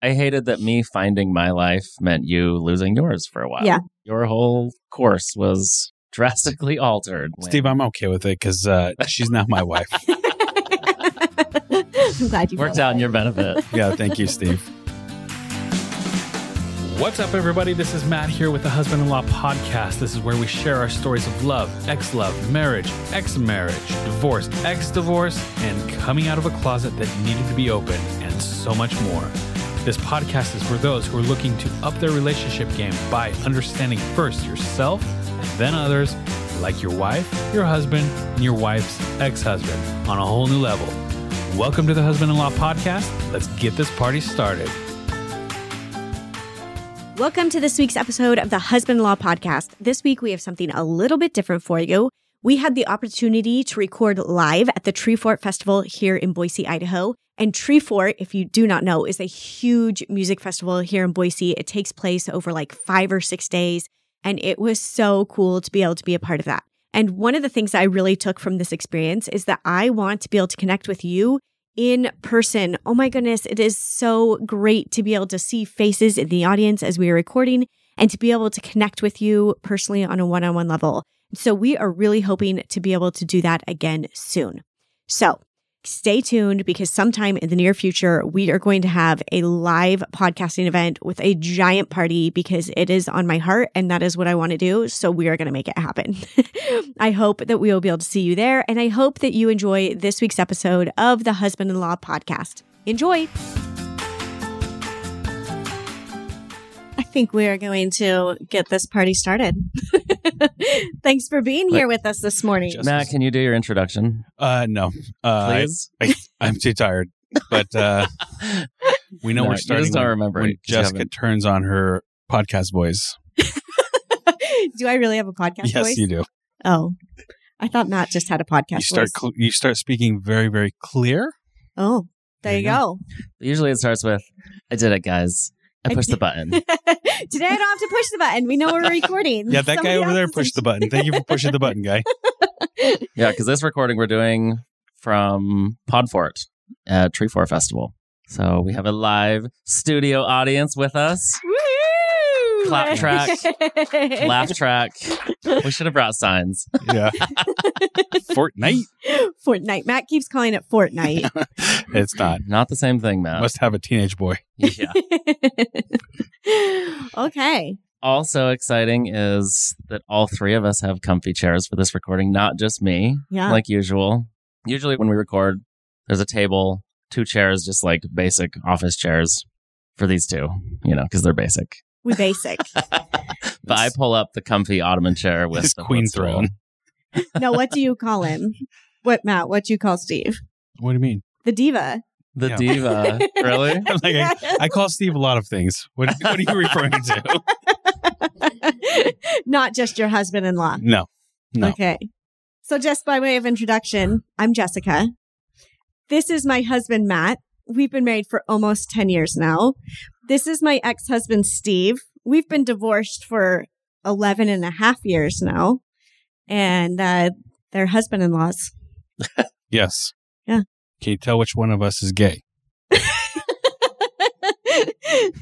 I hated that me finding my life meant you losing yours for a while. Yeah. Your whole course was drastically altered. Steve, I'm okay with it because she's not my wife. I'm glad you worked out in your benefit. Yeah, thank you, Steve. What's up, everybody? This is Matt here with the Husband-in-Law Podcast. This is where we share our stories of love, marriage, ex-marriage, divorce, ex-divorce, and coming out of a closet that needed to be opened, and so much more. This podcast is for those who are looking to up their relationship game by understanding first yourself and then others, like your wife, your husband, and your wife's ex-husband on a whole new level. Welcome to the Husband-in-Law Podcast. Let's get this party started. Welcome to this week's episode of the Husband-in-Law Podcast. This week, we have something a little bit different for you. We had the opportunity to record live at the Treefort Festival here in Boise, Idaho. And Treefort, if you do not know, is a huge music festival here in Boise. It takes place over like 5 or 6 days. And it was so cool to be able to be a part of that. And one of the things I really took from this experience is that I want to be able to connect with you in person. Oh my goodness, it is so great to be able to see faces in the audience as we are recording and to be able to connect with you personally on a one-on-one level. So we are really hoping to be able to do that again soon. So stay tuned because sometime in the near future, we are going to have a live podcasting event with a giant party because it is on my heart and that is what I want to do. So we are going to make it happen. I hope that we will be able to see you there. And I hope that you enjoy this week's episode of the Husband-in-Law Podcast. Enjoy. I think we are going to get this party started. Thanks for being here with us this morning. Matt, can you do your introduction? No. Please? I'm too tired. But we know we're starting. I just don't remember when Jessica turns on her podcast voice. Do I really have a podcast voice? Yes, you do. Oh. I thought Matt just had a podcast voice. You start speaking very, very clear. Oh, there you go. Usually it starts with, I did it, guys. I pushed the button. Today I don't have to push the button. We know we're recording. Yeah, that guy over there pushed the button. Thank you for pushing the button, guy. Yeah, because this recording we're doing from Podfort at Treefort Festival. So we have a live studio audience with us. Woo! Clap track. Laugh track. We should have brought signs. Yeah. Fortnite. Matt keeps calling it Fortnite. It's not. Not the same thing, Matt. Must have a teenage boy. Yeah. Okay. Also exciting is that all three of us have comfy chairs for this recording, not just me, like usual. Usually when we record, there's a table, 2 chairs, just like basic office chairs for these two, because they're basic. We basic. But I pull up the comfy ottoman chair with the queen throne. No, what do you call him? What, Matt? What do you call Steve? What do you mean? The diva. The diva. Really? I call Steve a lot of things. What are you referring to? Not just your husband-in-law. No. Okay. So just by way of introduction, I'm Jessica. This is my husband, Matt. We've been married for almost 10 years now. This is my ex-husband, Steve. We've been divorced for 11 and a half years now. And they're husband-in-laws. Yes. Yeah. Can you tell which one of us is gay?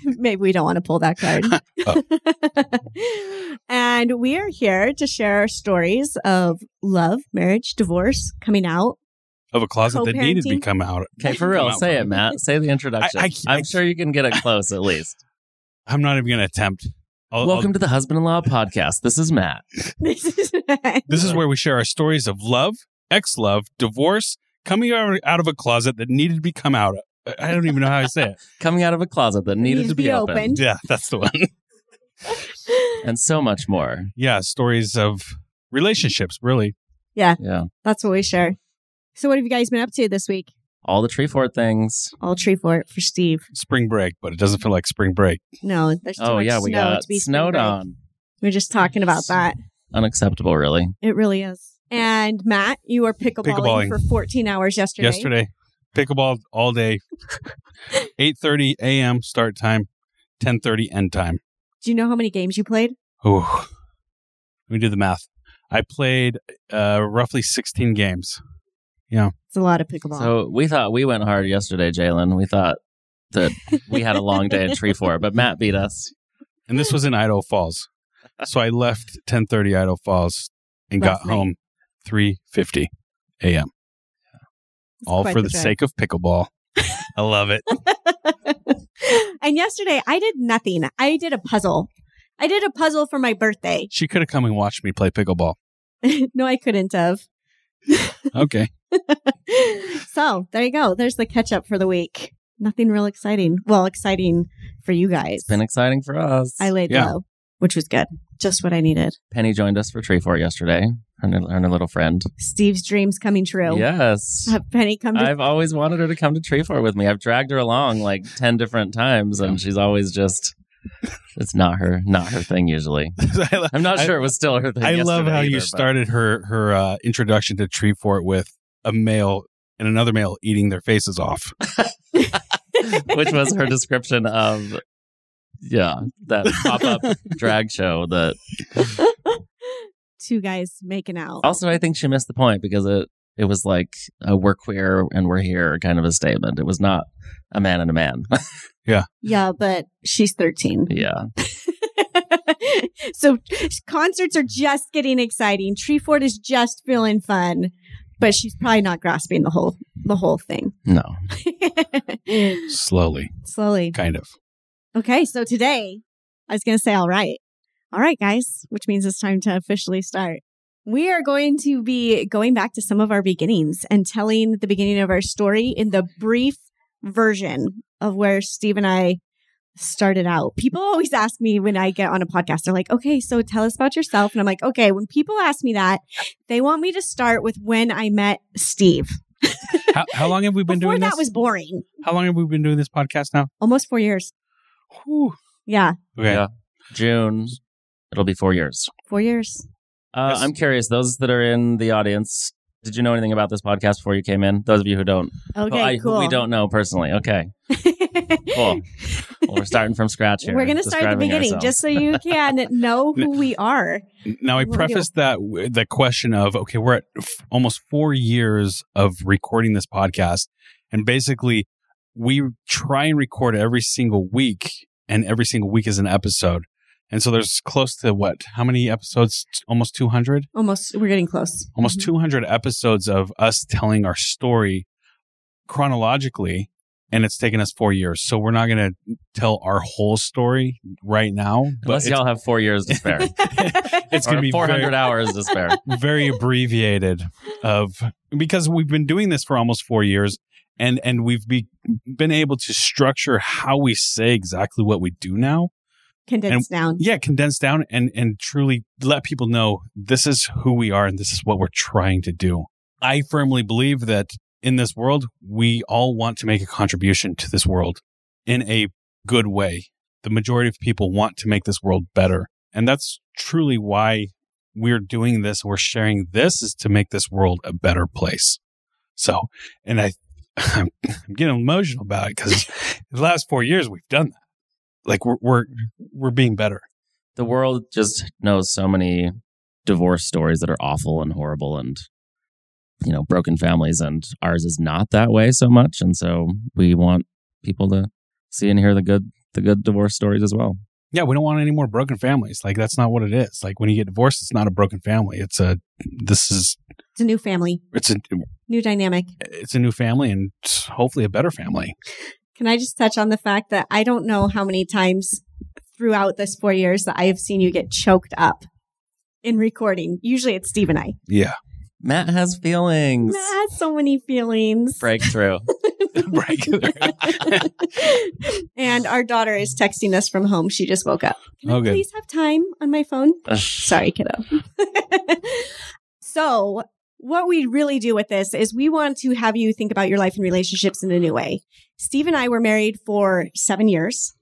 Maybe we don't want to pull that card. Oh. And we are here to share our stories of love, marriage, divorce, coming out. Of a closet that needed to come out. Okay, for real. Say it, Matt. Say the introduction. I'm sure you can get it close at least. I'm not even going to attempt. Welcome to the Husband-in-Law Podcast. This is Matt. This is where we share our stories of love, ex-love, divorce, coming out of a closet that needed to be come out of. I don't even know how I say it. Coming out of a closet that needed to be opened. Yeah, that's the one. And so much more. Yeah, stories of relationships, really. Yeah. That's what we share. So what have you guys been up to this week? All the Treefort things. All Treefort for Steve. Spring break, but it doesn't feel like spring break. No, there's too much we got to be snowed on. We're just talking about that. Unacceptable, really. It really is. And Matt, you were pickleballing for 14 hours yesterday. Pickleball all day. 8:30 a.m. start time, 10:30 end time. Do you know how many games you played? Oh, let me do the math. I played roughly 16 games. Yeah. It's a lot of pickleball. So we thought we went hard yesterday, Jalen. We thought that we had a long day in Treefort, but Matt beat us. And this was in Idaho Falls. So I left 10:30 Idaho Falls and got home 3:50 a.m. All for the sake of pickleball. I love it. And yesterday I did nothing. I did a puzzle. I did a puzzle for my birthday. She could have come and watched me play pickleball. No, I couldn't have. Okay. So there you go. There's the catch up for the week. Nothing real exciting. Well, exciting for you guys. It's been exciting for us. I laid low, which was good. Just what I needed. Penny joined us for Treefort yesterday. Her little friend. Steve's dreams coming true. Yes. Penny come. I've always wanted her to come to Treefort with me. I've dragged her along like 10 different times, and she's always just. It's not her thing usually. I'm not sure it was still her thing. I love how you started her introduction to Treefort with a male and another male eating their faces off, which was her description of that pop up drag show that two guys making out. Also, I think she missed the point because it was like a we're queer and we're here kind of a statement. It was not a man and a man. Yeah. Yeah, but she's 13. Yeah. So concerts are just getting exciting. Treefort is just feeling fun, but she's probably not grasping the whole thing. No. Slowly. Kind of. Okay, so today I was going to say all right, guys, which means it's time to officially start. We are going to be going back to some of our beginnings and telling the beginning of our story in the brief version of where Steve and I started out. People always ask me when I get on a podcast, they're like, okay, so tell us about yourself. And I'm like, okay, when people ask me that, they want me to start with when I met Steve. How long have we been doing this? Before that was boring. How long have we been doing this podcast now? Almost 4 years. Whew. Yeah. Okay. Yeah. June. It'll be 4 years. 4 years. I'm curious, those that are in the audience, did you know anything about this podcast before you came in? Those of you who don't. Okay, cool. We don't know personally. Okay. Cool. Well, we're starting from scratch here. We're going to start at the beginning just so you can know who we are. Now, I prefaced that with the question of, okay, we're at almost 4 years of recording this podcast. And basically, we try and record every single week. And every single week is an episode. And so there's close to what? How many episodes? Almost 200? Almost. We're getting close. Almost 200 episodes of us telling our story chronologically. And it's taken us 4 years. So we're not going to tell our whole story right now. Unless y'all have 4 years to spare. It's going to be 400 hours to spare. Very abbreviated because we've been doing this for almost 4 years. And we've been able to structure how we say exactly what we do now. Condensed down. Yeah, condensed down and truly let people know this is who we are and this is what we're trying to do. I firmly believe that in this world, we all want to make a contribution to this world in a good way. The majority of people want to make this world better. And that's truly why we're doing this. We're sharing this is to make this world a better place. So, and I'm getting emotional about it because the last 4 years we've done that. Like we're being better. The world just knows so many divorce stories that are awful and horrible and, you know, broken families, and ours is not that way so much. And so we want people to see and hear the good divorce stories as well. Yeah, we don't want any more broken families. Like that's not what it is. Like when you get divorced, it's not a broken family. It's a new family. It's a new dynamic. It's a new family and hopefully a better family. Can I just touch on the fact that I don't know how many times throughout this 4 years that I have seen you get choked up in recording. Usually it's Steve and I. Yeah. Matt has feelings. Matt has so many feelings. Breakthrough. And our daughter is texting us from home. She just woke up. Can I please have time on my phone? Sorry, kiddo. So what we really do with this is we want to have you think about your life and relationships in a new way. Steve and I were married for 7 years.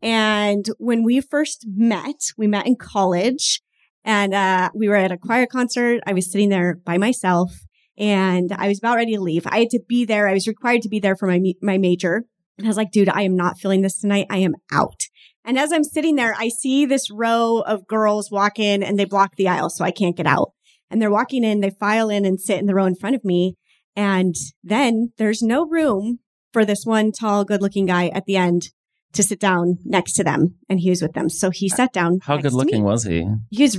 And when we first met, we met in college. And we were at a choir concert. I was sitting there by myself and I was about ready to leave. I had to be there. I was required to be there for my major. And I was like, dude, I am not feeling this tonight. I am out. And as I'm sitting there, I see this row of girls walk in and they block the aisle so I can't get out. And they're walking in, they file in and sit in the row in front of me. And then there's no room for this one tall, good-looking guy at the end to sit down next to them, and he was with them. So he sat down. How good-looking was he? He was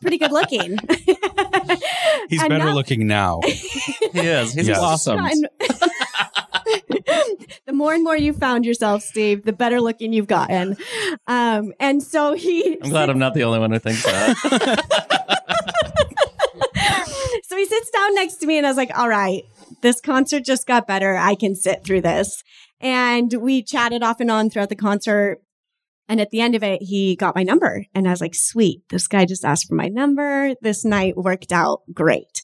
pretty good-looking. He's and better looking now. He is. He's awesome. The more and more you found yourself, Steve, the better looking you've gotten. And so he... I'm glad I'm not the only one who thinks that. So he sits down next to me and I was like, all right, this concert just got better. I can sit through this. And we chatted off and on throughout the concert. And at the end of it, he got my number. And I was like, sweet, this guy just asked for my number. This night worked out great.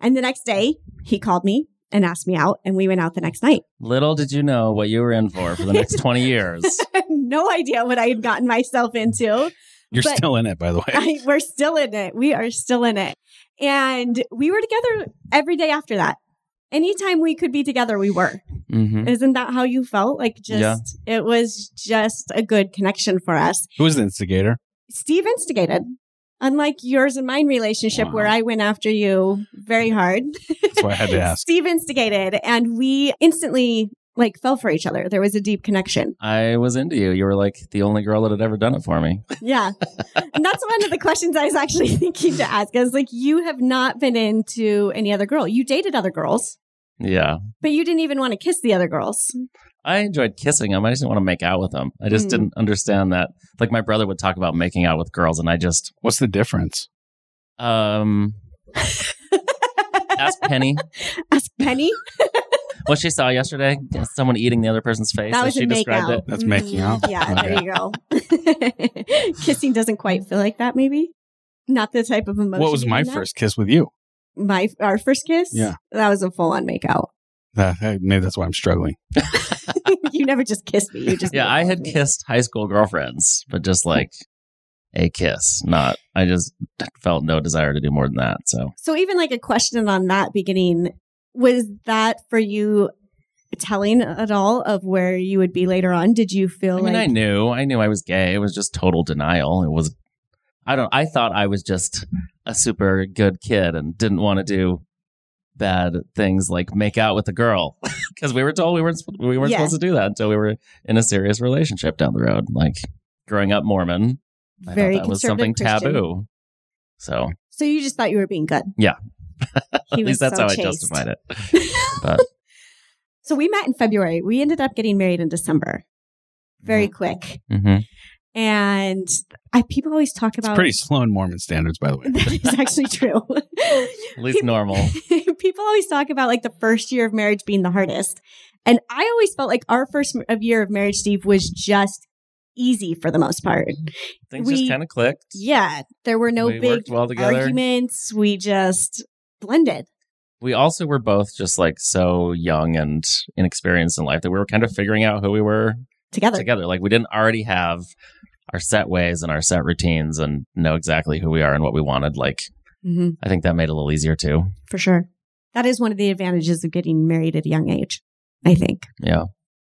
And the next day, he called me and asked me out. And we went out the next night. Little did you know what you were in for the next 20 years. No idea what I had gotten myself into. You're still in it, by the way. We're still in it. We are still in it. And we were together every day after that. Anytime we could be together, we were. Mm-hmm. Isn't that how you felt? It was just a good connection for us. Who was the instigator? Steve instigated. Unlike yours and mine relationship where I went after you very hard. That's why I had to ask. Steve instigated and we instantly fell for each other. There was a deep connection. I was into you. You were the only girl that had ever done it for me. Yeah. And that's one of the questions I was actually thinking to ask. I was like, you have not been into any other girl. You dated other girls. Yeah. But you didn't even want to kiss the other girls. I enjoyed kissing them. I just didn't want to make out with them. I just didn't understand that. My brother would talk about making out with girls and I just... What's the difference? Ask Penny. Ask Penny? What she saw yesterday, someone eating the other person's face. That was she described it. That's making out. Yeah, there you go. Kissing doesn't quite feel like that, maybe. Not the type of emotion. What was my first kiss with you? Our first kiss? Yeah. That was a full-on makeout. Maybe that's why I'm struggling. You never just kissed me. You just I had kissed high school girlfriends, but just a kiss. I just felt no desire to do more than that. So even a question on that beginning... Was that for you telling at all of where you would be later on? Did you feel I knew I was gay. It was just total denial. I thought I was just a super good kid and didn't want to do bad things like make out with a girl because we were told we weren't supposed to do that until we were in a serious relationship down the road. Growing up Mormon, I thought that was something taboo. So you just thought you were being good. Yeah. At least that's how I justified it. So we met in February. We ended up getting married in December. Very quick. Mm-hmm. And people always talk about... It's pretty slow in Mormon standards, by the way. That is actually true. At least normal. People always talk about the first year of marriage being the hardest. And I always felt our first year of marriage, Steve, was just easy for the most part. Things just kind of clicked. Yeah. There were no big arguments. We just... blended. We also were both just so young and inexperienced in life that we were kind of figuring out who we were together. We didn't already have our set ways and our set routines and know exactly who we are and what we wanted. I think that made it a little easier too. For sure. That is one of the advantages of getting married at a young age, I think. Yeah.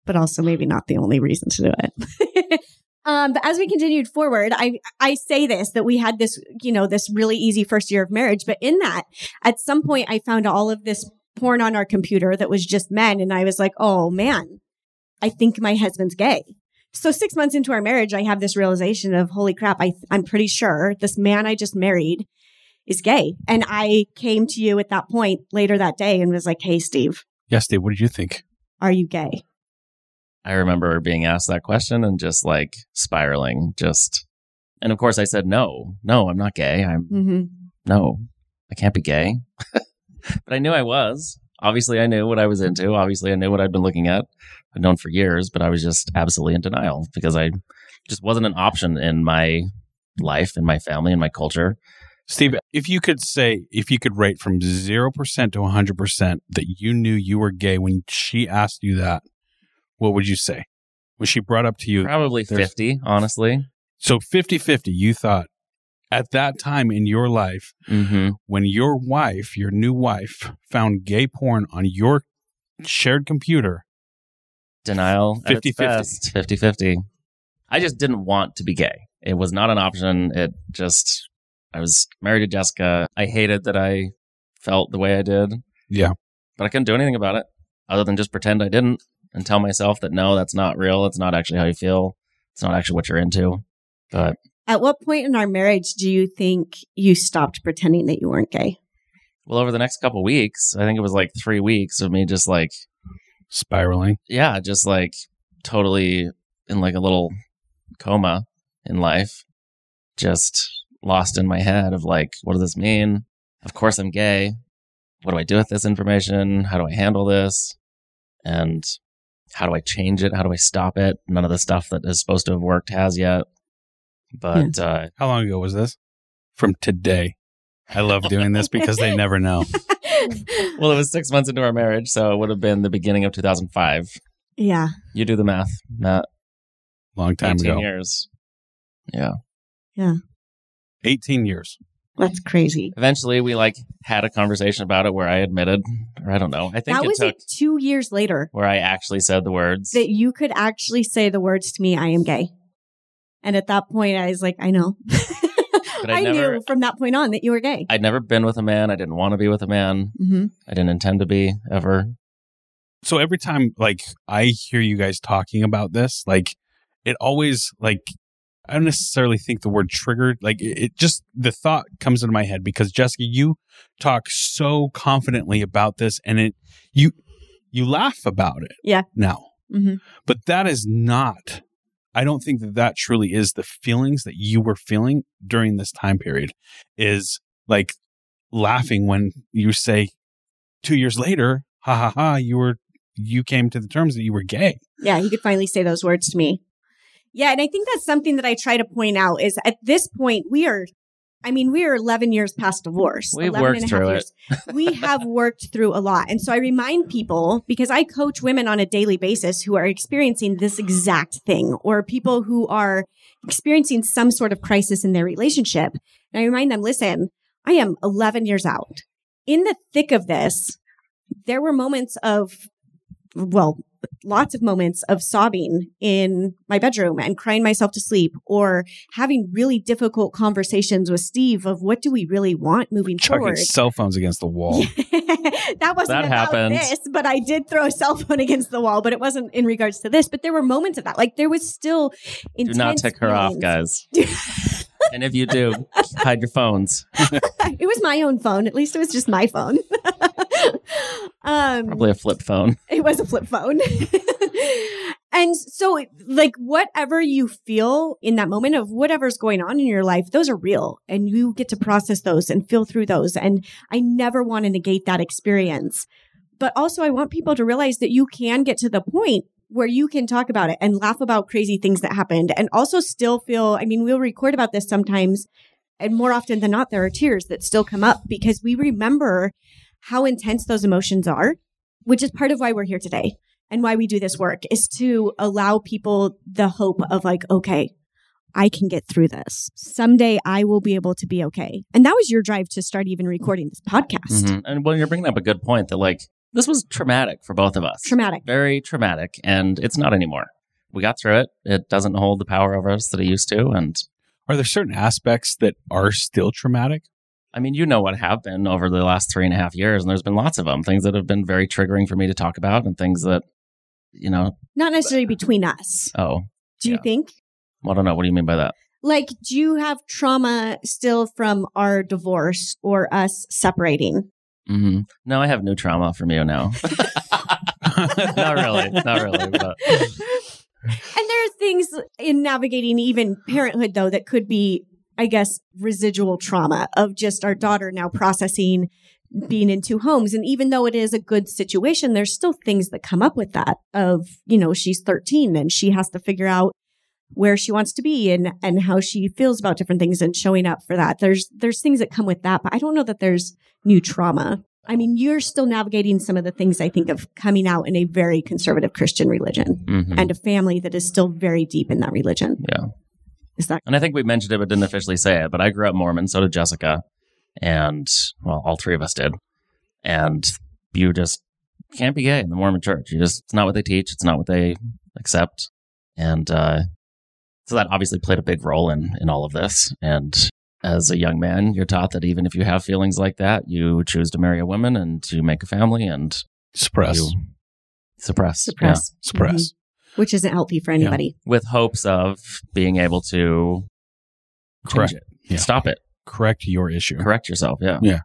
But also maybe not the only reason to do it. But as we continued forward, I say this, that we had this, this really easy first year of marriage. But in that, at some point, I found all of this porn on our computer that was just men. And I was like, oh, man, I think my husband's gay. So 6 months into our marriage, I have this realization of, holy crap, I'm pretty sure this man I just married is gay. And I came to you at that point later that day and was like, hey, Steve. Yes, Steve, what did you think? Are you gay? I remember being asked that question and just spiraling. And of course I said, no, I'm not gay. No, I can't be gay. But I knew I was. Obviously, I knew what I was into. Obviously, I knew what I'd been looking at. I'd known for years, but I was just absolutely in denial because I just wasn't an option in my life, in my family, in my culture. Steve, if you could rate from 0% to 100% that you knew you were gay when she asked you that, what would you say? Was she brought up to you? Probably 50, honestly. So 50-50, you thought at that time in your life, when your new wife, found gay porn on your shared computer. Denial 50-50. 50-50. I just didn't want to be gay. It was not an option. I was married to Jessica. I hated that I felt the way I did. Yeah. But I couldn't do anything about it other than just pretend I didn't. and tell myself that, no, that's not real. It's not actually how you feel. It's not actually what you're into. But at what point in our marriage do you think you stopped pretending that you weren't gay? Well, over the next couple of weeks, I think it was like 3 weeks of me just like spiraling. Yeah, just like totally in like a little coma in life, just lost in my head of like, what does this mean? Of course I'm gay. What do I do with this information? How do I handle this? And how do I change it? How do I stop it? None of the stuff that is supposed to have worked has yet. But how long ago was this? From today. I love doing this because they never know. Well, it was 6 months into our marriage, so it would have been the beginning of 2005. Yeah. You do the math, Matt. Long time 18 ago. 18 years. Yeah. Yeah. 18 years. That's crazy. Eventually, we like had a conversation about it where I admitted, or I don't know. I think that was it took like 2 years later where I actually said the words. That you could actually say the words to me, I am gay. And at that point, I was like, I know. But I knew from that point on that you were gay. I'd never been with a man. I didn't want to be with a man. Mm-hmm. I didn't intend to be ever. So every time like I hear you guys talking about this, like it always like I don't necessarily think the word triggered. Like it just the thought comes into my head because Jessica, you talk so confidently about this and you laugh about it. Yeah. Now. Mm-hmm. But that is not. I don't think that truly is the feelings that you were feeling during this time period is like laughing when you say 2 years later, ha ha ha, you came to the terms that you were gay. Yeah. You could finally say those words to me. Yeah. And I think that's something that I try to point out is at this point we are 11 years past divorce. We've worked through it. We have worked through a lot. And so I remind people, because I coach women on a daily basis who are experiencing this exact thing or people who are experiencing some sort of crisis in their relationship. And I remind them, listen, I am 11 years out. In the thick of this, there were moments of, well, lots of moments of sobbing in my bedroom and crying myself to sleep or having really difficult conversations with Steve of what do we really want moving forward? Cell phones against the wall. That wasn't about this, but I did throw a cell phone against the wall, but it wasn't in regards to this. But there were moments of that. Like there was still intense. Do not tick her off, guys. And if you do, hide your phones. It was my own phone. At least it was just my phone. Probably a flip phone. It was a flip phone. And so like whatever you feel in that moment of whatever's going on in your life, those are real and you get to process those and feel through those. And I never want to negate that experience. But also I want people to realize that you can get to the point where you can talk about it and laugh about crazy things that happened and also still feel, I mean, we'll record about this sometimes and more often than not, there are tears that still come up because we remember how intense those emotions are, which is part of why we're here today and why we do this work is to allow people the hope of like, okay, I can get through this. Someday I will be able to be okay. And that was your drive to start even recording this podcast. Mm-hmm. And well, you're bringing up a good point that like, this was traumatic for both of us. Traumatic. Very traumatic. And it's not anymore. We got through it. It doesn't hold the power over us that it used to. And are there certain aspects that are still traumatic? I mean, you know what happened over the last 3.5 years, and there's been lots of them. Things that have been very triggering for me to talk about and things that, you know. Not necessarily between us. Oh. Do you think? I don't know. What do you mean by that? Like, do you have trauma still from our divorce or us separating? Mm-hmm. No, I have new trauma from you now. Not really. But. And there are things in navigating even parenthood, though, that could be, I guess, residual trauma of just our daughter now processing being in two homes. And even though it is a good situation, there's still things that come up with that of, you know, she's 13 and she has to figure out where she wants to be and how she feels about different things and showing up for that. There's things that come with that, but I don't know that there's new trauma. I mean, you're still navigating some of the things I think of coming out in a very conservative Christian religion mm-hmm. and a family that is still very deep in that religion. Yeah. Is that? And I think we mentioned it, but didn't officially say it, but I grew up Mormon. So did Jessica. And well, all three of us did. And you just can't be gay in the Mormon church. You just, it's not what they teach. It's not what they accept. And, so that obviously played a big role in all of this. And as a young man, you're taught that even if you have feelings like that, you choose to marry a woman and to make a family and suppress. Suppress. Yeah. Suppress. Mm-hmm. Which isn't healthy for anybody. Yeah. With hopes of being able to correct it. Yeah. Stop it. Correct your issue. Correct yourself. Yeah. Yeah.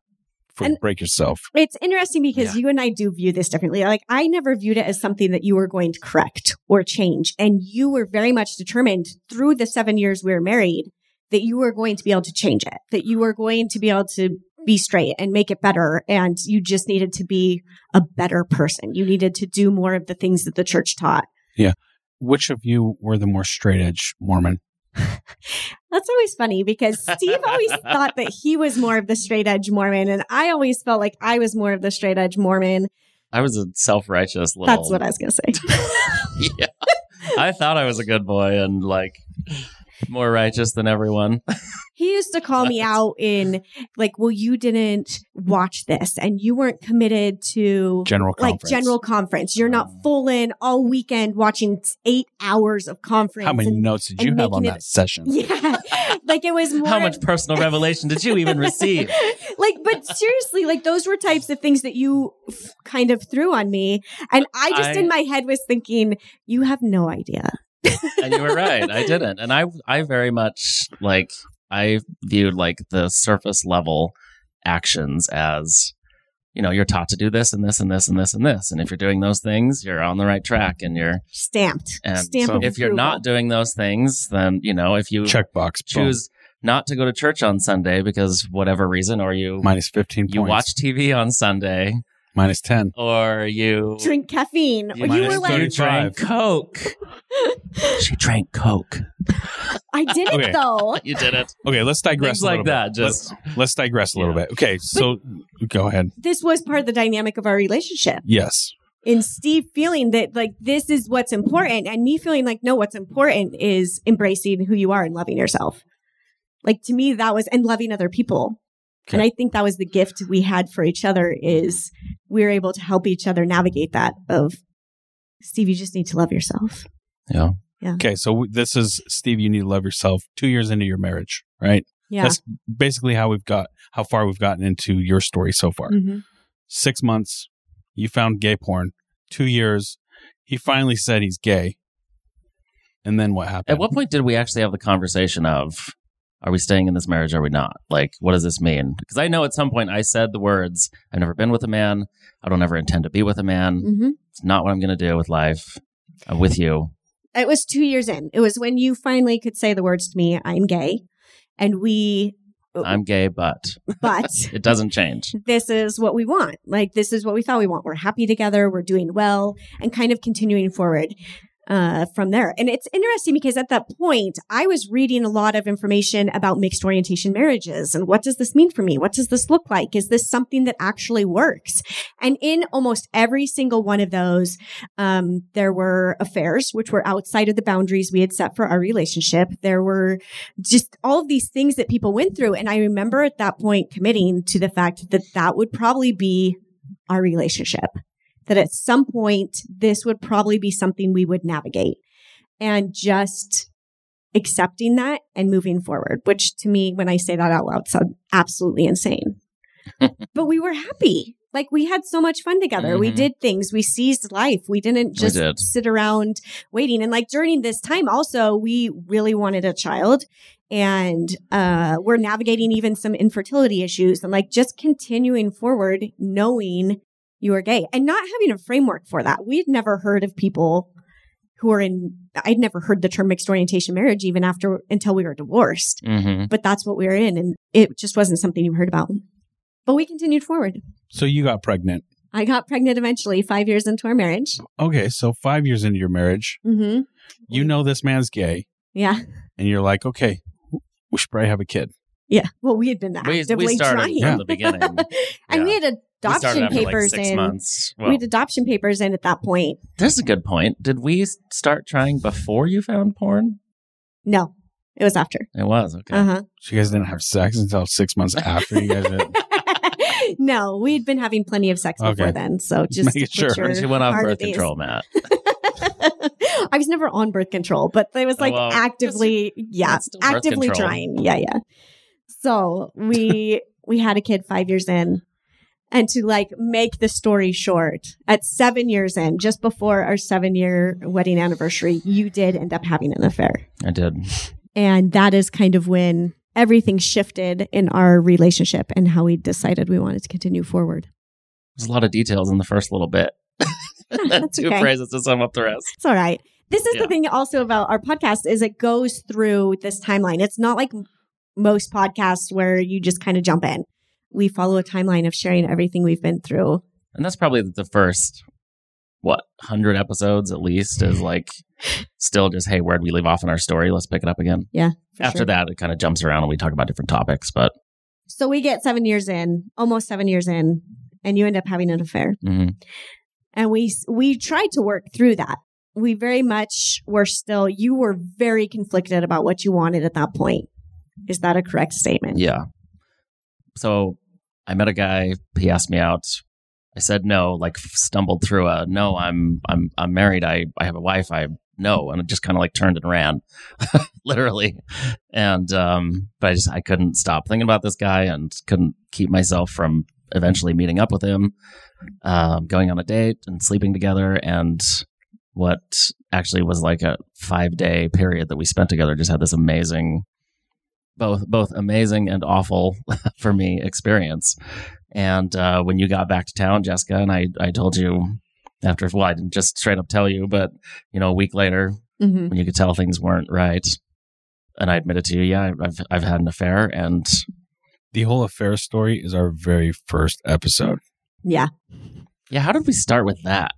And break yourself. It's interesting because you and I do view this differently. Like, I never viewed it as something that you were going to correct or change. And you were very much determined through the 7 years we were married that you were going to be able to change it, that you were going to be able to be straight and make it better. And you just needed to be a better person. You needed to do more of the things that the church taught. Yeah. Which of you were the more straight edge Mormon? That's always funny because Steve always thought that he was more of the straight edge Mormon. And I always felt like I was more of the straight edge Mormon. I was a self-righteous little... That's what I was going to say. Yeah. I thought I was a good boy and like... more righteous than everyone. He used to call me out in like, well, you didn't watch this and you weren't committed to general conference. You're not full in all weekend watching 8 hours of conference. How many notes did you have on that session? Yeah. Like it was more. How much personal revelation did you even receive? Like, but seriously, like those were types of things that you kind of threw on me. And I just in my head was thinking, you have no idea. And you were right. I didn't. And I very much like, I viewed like the surface level actions as, you know, you're taught to do this and this and this and this and this. And if you're doing those things, you're on the right track and you're stamped. And so if you're not doing those things, then, you know, if you choose not to go to church on Sunday because whatever reason, or you minus 15 points. You watch TV on Sunday. Minus 10. Or you... drink caffeine. Or you were like... You drank Coke. She drank Coke. I didn't, though. You didn't. Okay, let's digress things a little bit. Like that, just... Let's digress a little bit. Okay, so go ahead. This was part of the dynamic of our relationship. Yes. And Steve feeling that, like, this is what's important, and me feeling like, no, what's important is embracing who you are and loving yourself. Like, to me, that was... and loving other people. Okay. And I think that was the gift we had for each other is we were able to help each other navigate that of, Steve, you just need to love yourself. Yeah. Yeah. Okay. So this is, Steve, you need to love yourself 2 years into your marriage, right? Yeah. That's basically how far we've gotten into your story so far. Mm-hmm. 6 months, you found gay porn. 2 years, he finally said he's gay. And then what happened? At what point did we actually have the conversation of... are we staying in this marriage? Are we not? Like, what does this mean? Because I know at some point I said the words, I've never been with a man. I don't ever intend to be with a man. Mm-hmm. It's not what I'm going to do with life. I'm with you. It was 2 years in. It was when you finally could say the words to me, I'm gay. And I'm gay, but it doesn't change. This is what we want. Like, this is what we thought we want. We're happy together. We're doing well and kind of continuing forward. From there. And it's interesting because at that point, I was reading a lot of information about mixed orientation marriages and what does this mean for me? What does this look like? Is this something that actually works? And in almost every single one of those, there were affairs, which were outside of the boundaries we had set for our relationship. There were just all of these things that people went through. And I remember at that point committing to the fact that that would probably be our relationship. That at some point, this would probably be something we would navigate and just accepting that and moving forward, which to me, when I say that out loud, sounds absolutely insane. But we were happy. Like, we had so much fun together. Mm-hmm. We did things. We seized life. We didn't just sit around waiting. And like during this time also, we really wanted a child and we're navigating even some infertility issues and like just continuing forward knowing you are gay and not having a framework for that. We'd never heard of people who are I'd never heard the term mixed orientation marriage even until we were divorced, mm-hmm. but that's what we were in. And it just wasn't something you heard about, but we continued forward. So you got pregnant. I got pregnant eventually 5 years into our marriage. Okay. So 5 years into your marriage, mm-hmm. you know, this man's gay. Yeah. And you're like, okay, we should probably have a kid. Yeah. Well, we had been actively trying from the beginning. And we had adoption papers in. Well, we had adoption papers in at that point. That's a good point. Did we start trying before you found porn? No, it was after. It was okay. Uh-huh. So you guys didn't have sex until 6 months after you guys did. No, we'd been having plenty of sex before then. So just making sure she went on birth control, Matt. I was never on birth control, but I was like actively trying. Yeah, yeah. So we had a kid 5 years in. and to like make the story short, at 7 years in, just before our 7-year wedding anniversary, you did end up having an affair. I did. And that is kind of when everything shifted in our relationship and how we decided we wanted to continue forward. There's a lot of details in the first little bit. That's two phrases to sum up the rest. It's all right. This is the thing also about our podcast is it goes through this timeline. It's not like most podcasts where you just kind of jump in. We follow a timeline of sharing everything we've been through. And that's probably the first, 100 episodes at least is like still just, hey, where'd we leave off in our story? Let's pick it up again. Yeah. After that, it kind of jumps around and we talk about different topics. But so we get 7 years in, almost 7 years in, and you end up having an affair. Mm-hmm. And we tried to work through that. We very much were still, you were very conflicted about what you wanted at that point. Is that a correct statement? Yeah. So I met a guy, he asked me out. I said no, like stumbled through a no, I'm married, I have a wife, I no, and it just kind of like turned and ran, literally. And but I couldn't stop thinking about this guy and couldn't keep myself from eventually meeting up with him, going on a date and sleeping together. And what actually was like a 5-day period that we spent together just had this amazing, both amazing and awful for me experience. And when you got back to town, Jessica, and I told you after, I didn't just straight up tell you, but a week later, mm-hmm. when you could tell things weren't right, and I admitted to you, I've had an affair. And the whole affair story is our very first episode. Yeah. Yeah. How did we start with that?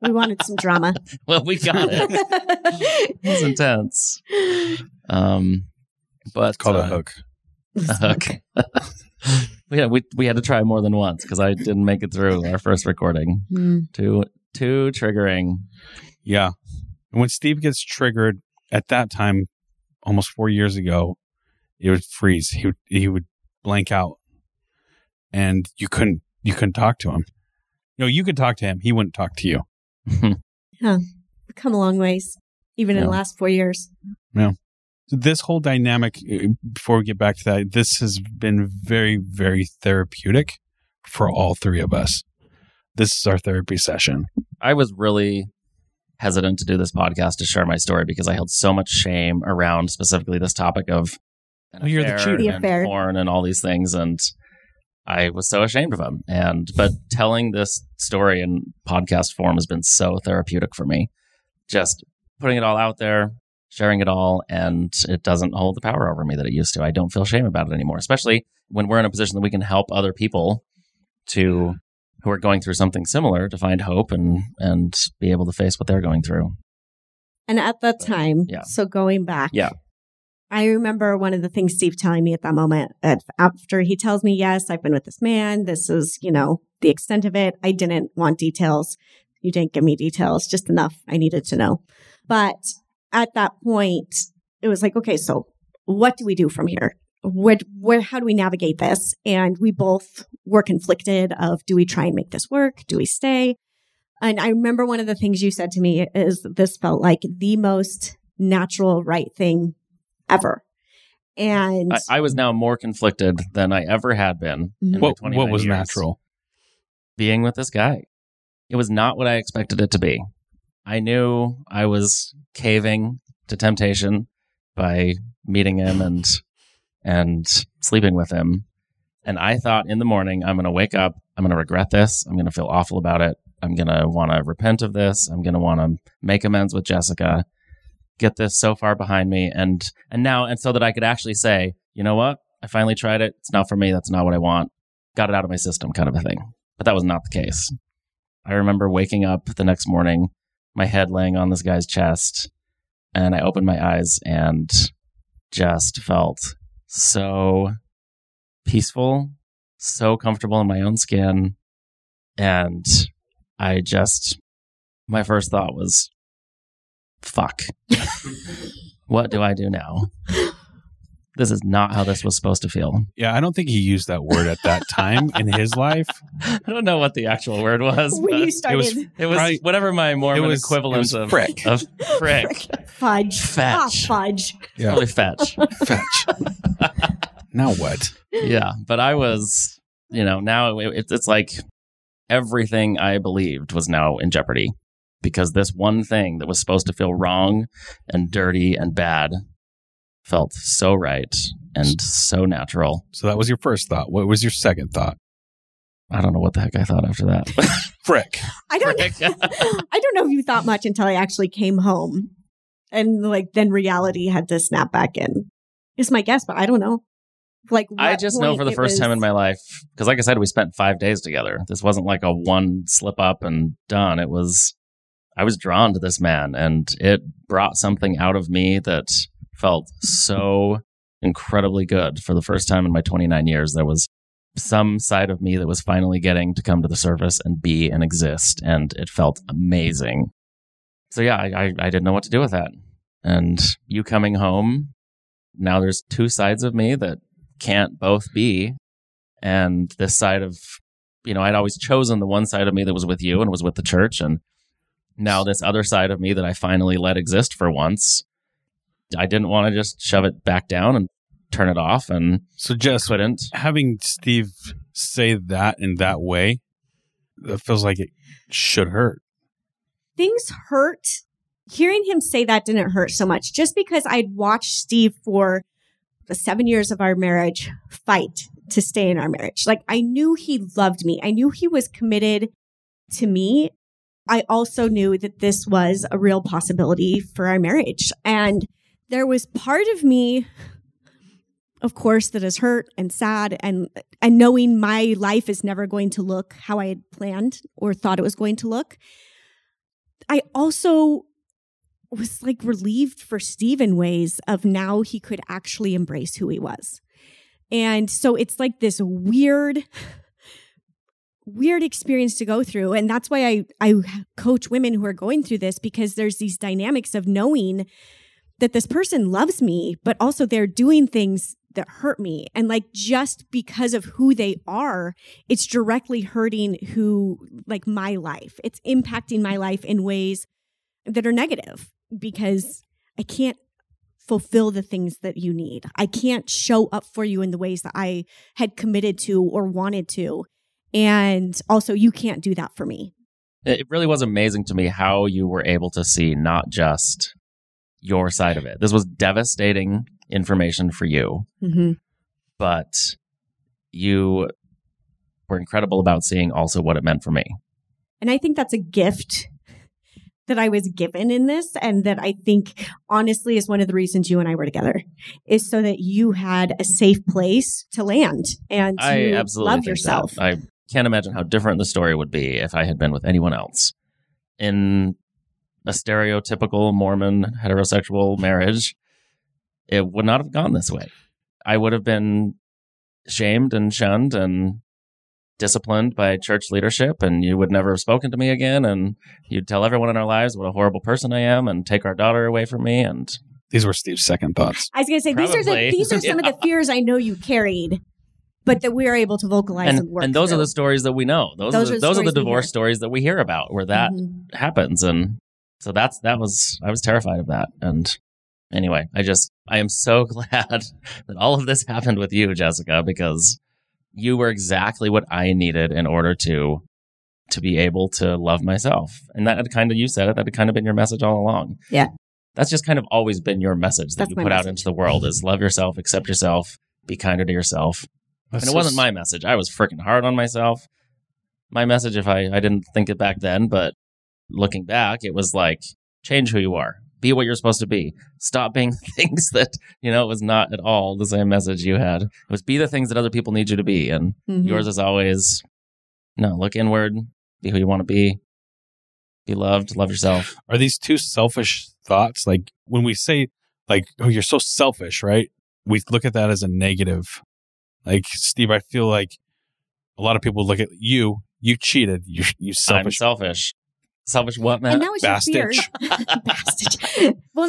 We wanted some drama. Well, we got it. It was intense. But it's called a hook. A hook. Yeah, we had to try more than once because I didn't make it through our first recording. Mm. Too triggering. Yeah. And when Steve gets triggered, at that time, almost 4 years ago, it would freeze. He would blank out, and you couldn't talk to him. No, you could talk to him. He wouldn't talk to you. Huh. Come a long ways, even in the last 4 years. Yeah. So this whole dynamic, before we get back to that, this has been very, very therapeutic for all three of us. This is our therapy session. I was really hesitant to do this podcast to share my story because I held so much shame around specifically this topic of you're the cheating affair, porn, and all these things, and I was so ashamed of them. But telling this story in podcast form has been so therapeutic for me. Just putting it all out there. Sharing it all, and it doesn't hold the power over me that it used to. I don't feel shame about it anymore, especially when we're in a position that we can help other people to who are going through something similar to find hope and be able to face what they're going through. And at that time, so going back, I remember one of the things Steve telling me at that moment, after he tells me, yes, I've been with this man, this is, the extent of it. I didn't want details. You didn't give me details, just enough I needed to know. But at that point, it was like, okay, so what do we do from here? How do we navigate this? And we both were conflicted of, do we try and make this work? Do we stay? And I remember one of the things you said to me is this felt like the most natural, right thing ever. And I was now more conflicted than I ever had been. Mm-hmm. What was natural? Being with this guy. It was not what I expected it to be. I knew I was caving to temptation by meeting him and sleeping with him. And I thought in the morning, I'm going to wake up. I'm going to regret this. I'm going to feel awful about it. I'm going to want to repent of this. I'm going to want to make amends with Jessica, get this so far behind me. And so that I could actually say, you know what? I finally tried it. It's not for me. That's not what I want. Got it out of my system kind of a thing. But that was not the case. I remember waking up the next morning, my head laying on this guy's chest, and I opened my eyes and just felt so peaceful, so comfortable in my own skin. And my first thought was, fuck, what do I do now? This is not how this was supposed to feel. Yeah, I don't think he used that word at that time in his life. I don't know what the actual word was. It was whatever my Mormon equivalent of frick. Of frick. Fudge. Fetch. Fudge. Yeah. Probably fetch. Now what? Yeah, but I was you know, now it's like everything I believed was now in jeopardy because this one thing that was supposed to feel wrong and dirty and bad felt so right and so natural. So that was your first thought. What was your second thought? I don't know what the heck I thought after that. Frick. I don't know if you thought much until I actually came home. And like then reality had to snap back in. It's my guess, but I don't know. Like I just know for the first time in my life, because like I said, we spent 5 days together. This wasn't like a one slip up and done. It was, I was drawn to this man and it brought something out of me that felt so incredibly good. For the first time in my 29 years, there was some side of me that was finally getting to come to the surface and be and exist. And it felt amazing. So yeah, I didn't know what to do with that. And you coming home, now there's two sides of me that can't both be. And this side of, you know, I'd always chosen the one side of me that was with you and was with the church. And now this other side of me that I finally let exist for once, I didn't want to just shove it back down and turn it off. And so just couldn't. Having Steve say that in that way, that feels like it should hurt. Things hurt. Hearing him say that didn't hurt so much just because I'd watched Steve for the 7 years of our marriage fight to stay in our marriage. Like I knew he loved me. I knew he was committed to me. I also knew that this was a real possibility for our marriage. And there was part of me, of course, that is hurt and sad and knowing my life is never going to look how I had planned or thought it was going to look. I also was like relieved for Steve in ways of now he could actually embrace who he was. And so it's like this weird experience to go through. And that's why I coach women who are going through this, because there's these dynamics of knowing that this person loves me, but also they're doing things that hurt me. And like, just because of who they are, it's directly hurting my life. It's impacting my life in ways that are negative because I can't fulfill the things that you need. I can't show up for you in the ways that I had committed to or wanted to. And also you can't do that for me. It really was amazing to me how you were able to see not just your side of it. This was devastating information for you, mm-hmm. but you were incredible about seeing also what it meant for me. And I think that's a gift that I was given in this, and that I think honestly is one of the reasons you and I were together, is so that you had a safe place to land and to love yourself. That. I can't imagine how different the story would be if I had been with anyone else in a stereotypical Mormon heterosexual marriage. It would not have gone this way. I would have been shamed and shunned and disciplined by church leadership, and you would never have spoken to me again, and you'd tell everyone in our lives what a horrible person I am and take our daughter away from me. And these were Steve's second thoughts. I was going to say, these are some of the fears I know you carried, but that we are able to vocalize and work. And those are the stories that we know. Those are the divorce stories that we hear about where that mm-hmm. happens. And so I was terrified of that. And anyway, I am so glad that all of this happened with you, Jessica, because you were exactly what I needed in order to be able to love myself. And that had kind of been your message all along. Yeah. That's just kind of always been your message that you put out into the world is love yourself, accept yourself, be kinder to yourself. And it wasn't my message. I was freaking hard on myself. My message, if I didn't think it back then, but looking back, it was like, change who you are. Be what you're supposed to be. Stop being things that, you know, it was not at all the same message you had. It was be the things that other people need you to be. And mm-hmm. yours is always, no, look inward, be who you want to be loved, love yourself. Are these two selfish thoughts? Like when we say like, oh, you're so selfish, right? We look at that as a negative. Like, Steve, I feel like a lot of people look at you, you cheated, you selfish. I'm selfish. Selfish what, Matt? And that was Bastich. Your fear. Bastich. Well,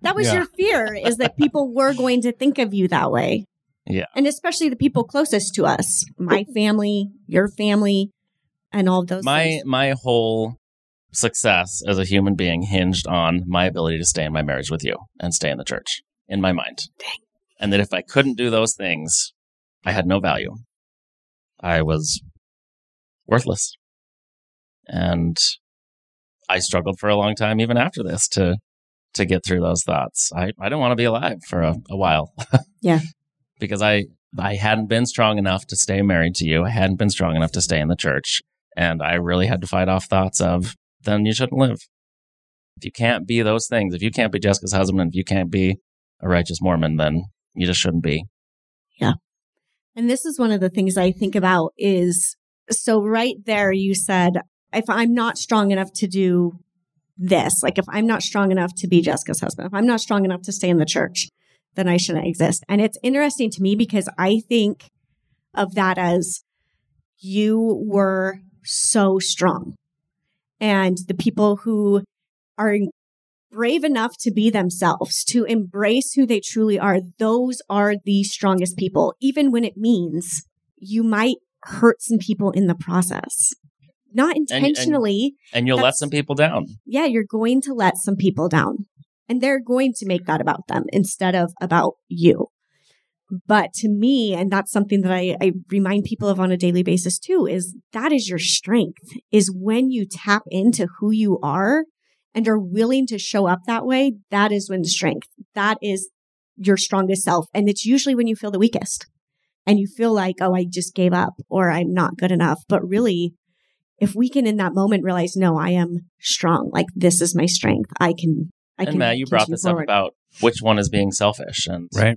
that was your fear, is that people were going to think of you that way. Yeah. And especially the people closest to us. My family, your family, and all of those things. My whole success as a human being hinged on my ability to stay in my marriage with you and stay in the church, in my mind. Dang. And that if I couldn't do those things, I had no value. I was worthless. And I struggled for a long time, even after this, to get through those thoughts. I don't want to be alive for a while. Yeah. Because I hadn't been strong enough to stay married to you. I hadn't been strong enough to stay in the church. And I really had to fight off thoughts of, then you shouldn't live. If you can't be those things, if you can't be Jessica's husband, and if you can't be a righteous Mormon, then you just shouldn't be. Yeah. And this is one of the things I think about is, so right there you said, if I'm not strong enough to do this, like if I'm not strong enough to be Jessica's husband, if I'm not strong enough to stay in the church, then I shouldn't exist. And it's interesting to me because I think of that as you were so strong. And the people who are brave enough to be themselves, to embrace who they truly are, those are the strongest people, even when it means you might hurt some people in the process. Not intentionally. And you'll let some people down. Yeah, you're going to let some people down. And they're going to make that about them instead of about you. But to me, and that's something that I remind people of on a daily basis too, is that is your strength, is when you tap into who you are and are willing to show up that way, that is when strength, that is your strongest self. And it's usually when you feel the weakest and you feel like, oh, I just gave up or I'm not good enough. But really, if we can in that moment realize, no, I am strong. Like this is my strength. I can. And Matt, you brought this up about which one is being selfish. And right.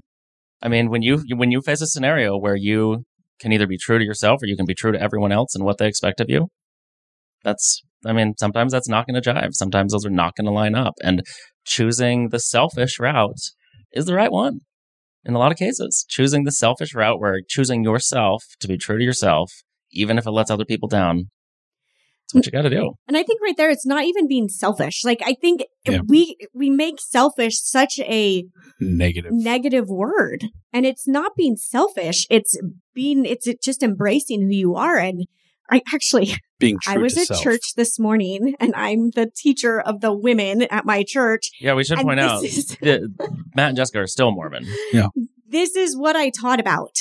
I mean, when you face a scenario where you can either be true to yourself or you can be true to everyone else and what they expect of you, sometimes that's not going to jive. Sometimes those are not going to line up. And choosing the selfish route is the right one. In a lot of cases, choosing the selfish route where choosing yourself to be true to yourself, even if it lets other people down, that's what you got to do. And I think right there, it's not even being selfish. Like I think we make selfish such a negative word, and it's not being selfish. It's just embracing who you are. And I actually being true. I was at church this morning, and I'm the teacher of the women at my church. Yeah, we should point out Matt and Jessica are still Mormon. Yeah, this is what I taught about.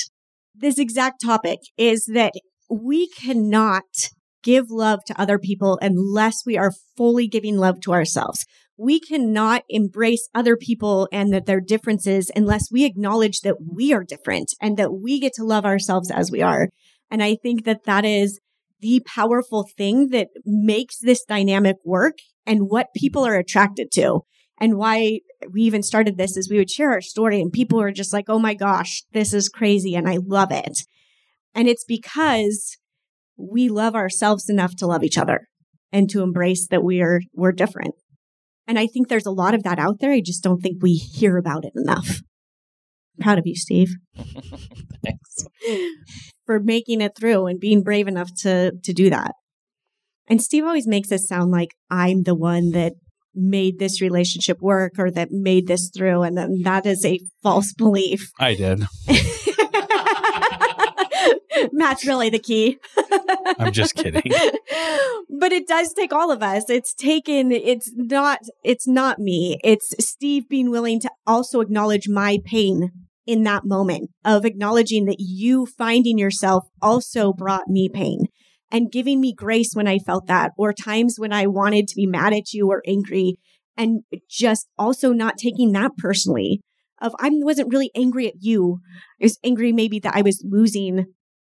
This exact topic is that we cannot give love to other people unless we are fully giving love to ourselves. We cannot embrace other people and that their differences unless we acknowledge that we are different and that we get to love ourselves as we are. And I think that is the powerful thing that makes this dynamic work and what people are attracted to. And why we even started this is we would share our story and people are just like, oh my gosh, this is crazy and I love it. And it's because we love ourselves enough to love each other and to embrace that we're different. And I think there's a lot of that out there. I just don't think we hear about it enough. I'm proud of you, Steve. Thanks. For making it through and being brave enough to do that. And Steve always makes us sound like I'm the one that made this relationship work or that made this through. And then that is a false belief. I did. Matt's really the key. I'm just kidding. But it does take all of us. It's not me. It's Steve being willing to also acknowledge my pain in that moment of acknowledging that you finding yourself also brought me pain and giving me grace when I felt that, or times when I wanted to be mad at you or angry, and just also not taking that personally of I wasn't really angry at you. I was angry maybe that I was losing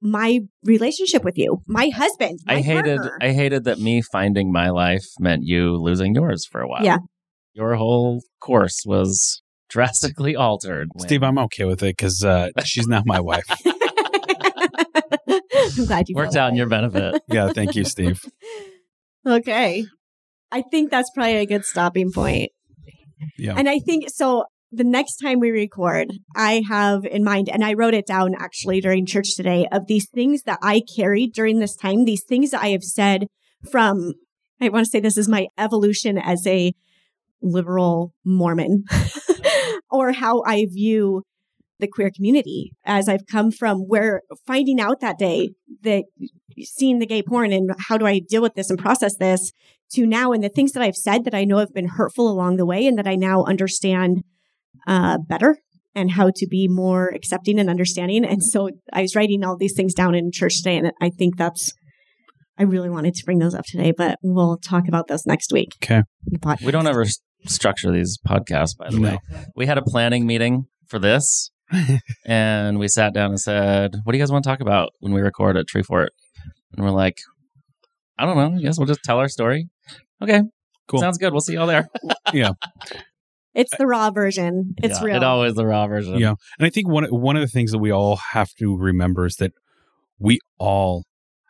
my relationship with you, my husband, I hated that me finding my life meant you losing yours for a while. Yeah. Your whole course was drastically altered. Steve, I'm okay with it because she's not my wife. I'm glad you worked out in your benefit. Yeah, thank you, Steve. Okay. I think that's probably a good stopping point. Yeah. And I think so. The next time we record, I have in mind, and I wrote it down actually during church today, of these things that I carried during this time, these things that I have said from, I want to say this is my evolution as a liberal Mormon, or how I view the queer community as I've come from where finding out that day that seeing the gay porn and how do I deal with this and process this to now and the things that I've said that I know have been hurtful along the way and that I now understand better and how to be more accepting and understanding. And so I was writing all these things down in church today, and I think that's, I really wanted to bring those up today, but we'll talk about those next week. Okay. We don't ever structure these podcasts, by the way. We had a planning meeting for this, and we sat down and said, what do you guys want to talk about when we record at Treefort? And we're like, I don't know. I guess we'll just tell our story. Okay. Cool. Sounds good. We'll see y'all there. Yeah. It's the raw version. It's real. It's always the raw version. Yeah. And I think one of the things that we all have to remember is that we all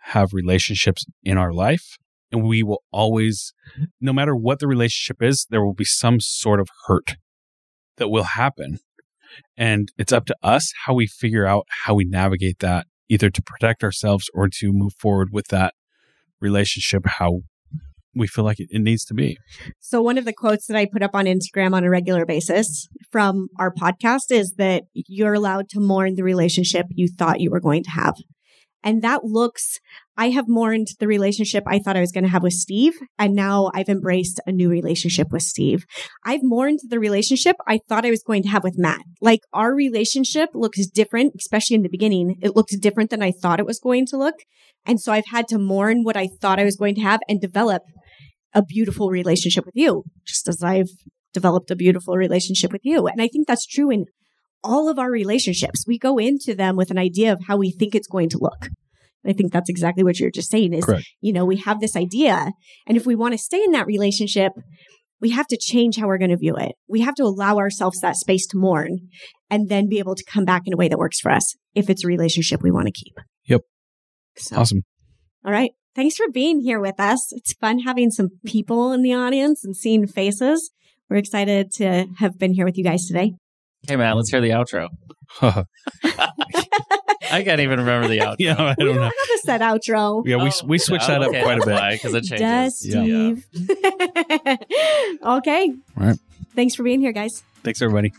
have relationships in our life, and we will always, no matter what the relationship is, there will be some sort of hurt that will happen. And it's up to us how we figure out how we navigate that, either to protect ourselves or to move forward with that relationship how we feel like it needs to be. So one of the quotes that I put up on Instagram on a regular basis from our podcast is that you're allowed to mourn the relationship you thought you were going to have. And that looks, I have mourned the relationship I thought I was going to have with Steve, and now I've embraced a new relationship with Steve. I've mourned the relationship I thought I was going to have with Matt. Like, our relationship looks different, especially in the beginning. It looked different than I thought it was going to look. And so I've had to mourn what I thought I was going to have and develop a beautiful relationship with you, just as I've developed a beautiful relationship with you. And I think that's true in all of our relationships. We go into them with an idea of how we think it's going to look. And I think that's exactly what you're just saying is, correct, you know, we have this idea, and if we want to stay in that relationship, we have to change how we're going to view it. We have to allow ourselves that space to mourn and then be able to come back in a way that works for us if it's a relationship we want to keep. Yep. So, awesome. All right. Thanks for being here with us. It's fun having some people in the audience and seeing faces. We're excited to have been here with you guys today. Hey, Matt, let's hear the outro. I can't even remember the outro. Yeah, I don't know. Have a set outro. Yeah, we switched that up quite a bit. Because it changes. Does Steve. Yeah. Okay. All right. Thanks for being here, guys. Thanks, everybody.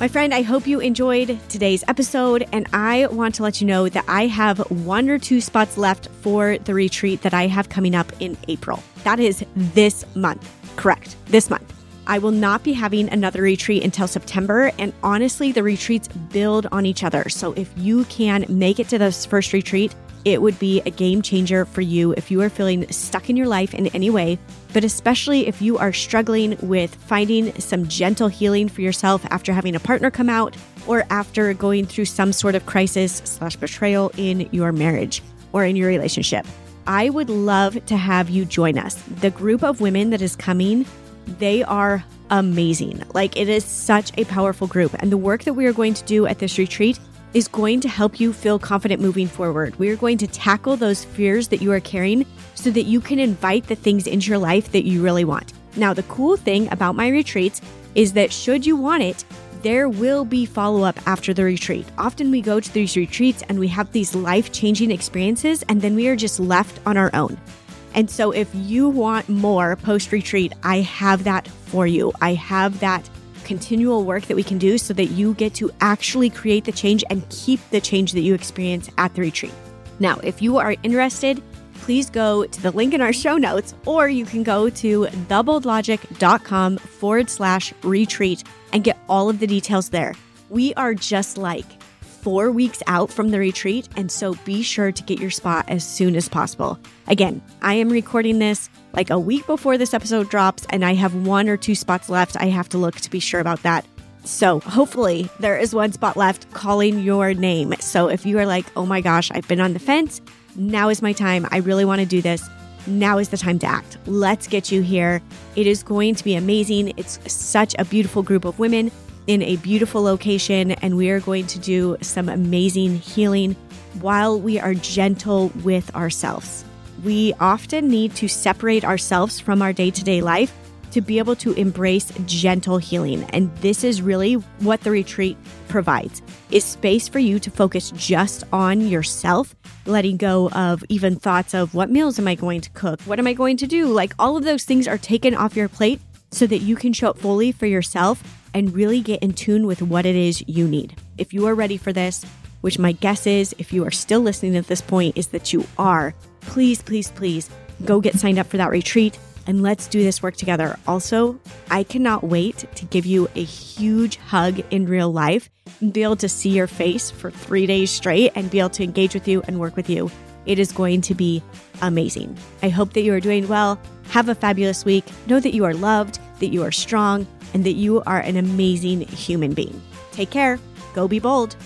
My friend, I hope you enjoyed today's episode, and I want to let you know that I have 1 or 2 spots left for the retreat that I have coming up in April. That is this month. Correct. This month. I will not be having another retreat until September, and honestly, the retreats build on each other. So if you can make it to this first retreat, it would be a game changer for you if you are feeling stuck in your life in any way, but especially if you are struggling with finding some gentle healing for yourself after having a partner come out or after going through some sort of crisis/betrayal in your marriage or in your relationship. I would love to have you join us. The group of women that is coming, they are amazing. Like, it is such a powerful group. And the work that we are going to do at this retreat is going to help you feel confident moving forward. We are going to tackle those fears that you are carrying so that you can invite the things into your life that you really want. Now, the cool thing about my retreats is that should you want it, there will be follow-up after the retreat. Often we go to these retreats and we have these life-changing experiences, and then we are just left on our own. And so if you want more post-retreat, I have that for you. I have that continual work that we can do so that you get to actually create the change and keep the change that you experience at the retreat. Now, if you are interested, please go to the link in our show notes, or you can go to theboldlogic.com/retreat and get all of the details there. We are just like 4 weeks out from the retreat, and so be sure to get your spot as soon as possible. Again, I am recording this like a week before this episode drops, and I have 1 or 2 spots left. I have to look to be sure about that. So hopefully there is one spot left calling your name. So if you are like, oh my gosh, I've been on the fence, now is my time. I really want to do this. Now is the time to act. Let's get you here. It is going to be amazing. It's such a beautiful group of women in a beautiful location, and we are going to do some amazing healing while we are gentle with ourselves. We often need to separate ourselves from our day-to-day life to be able to embrace gentle healing. And this is really what the retreat provides, is space for you to focus just on yourself, letting go of even thoughts of what meals am I going to cook? What am I going to do? Like, all of those things are taken off your plate so that you can show up fully for yourself and really get in tune with what it is you need. If you are ready for this, which my guess is, if you are still listening at this point, is that you are, please, please, please go get signed up for that retreat. and let's do this work together. Also, I cannot wait to give you a huge hug in real life and be able to see your face for 3 days straight and be able to engage with you and work with you. It is going to be amazing. I hope that you are doing well. Have a fabulous week. Know that you are loved, that you are strong, and that you are an amazing human being. Take care. Go be bold.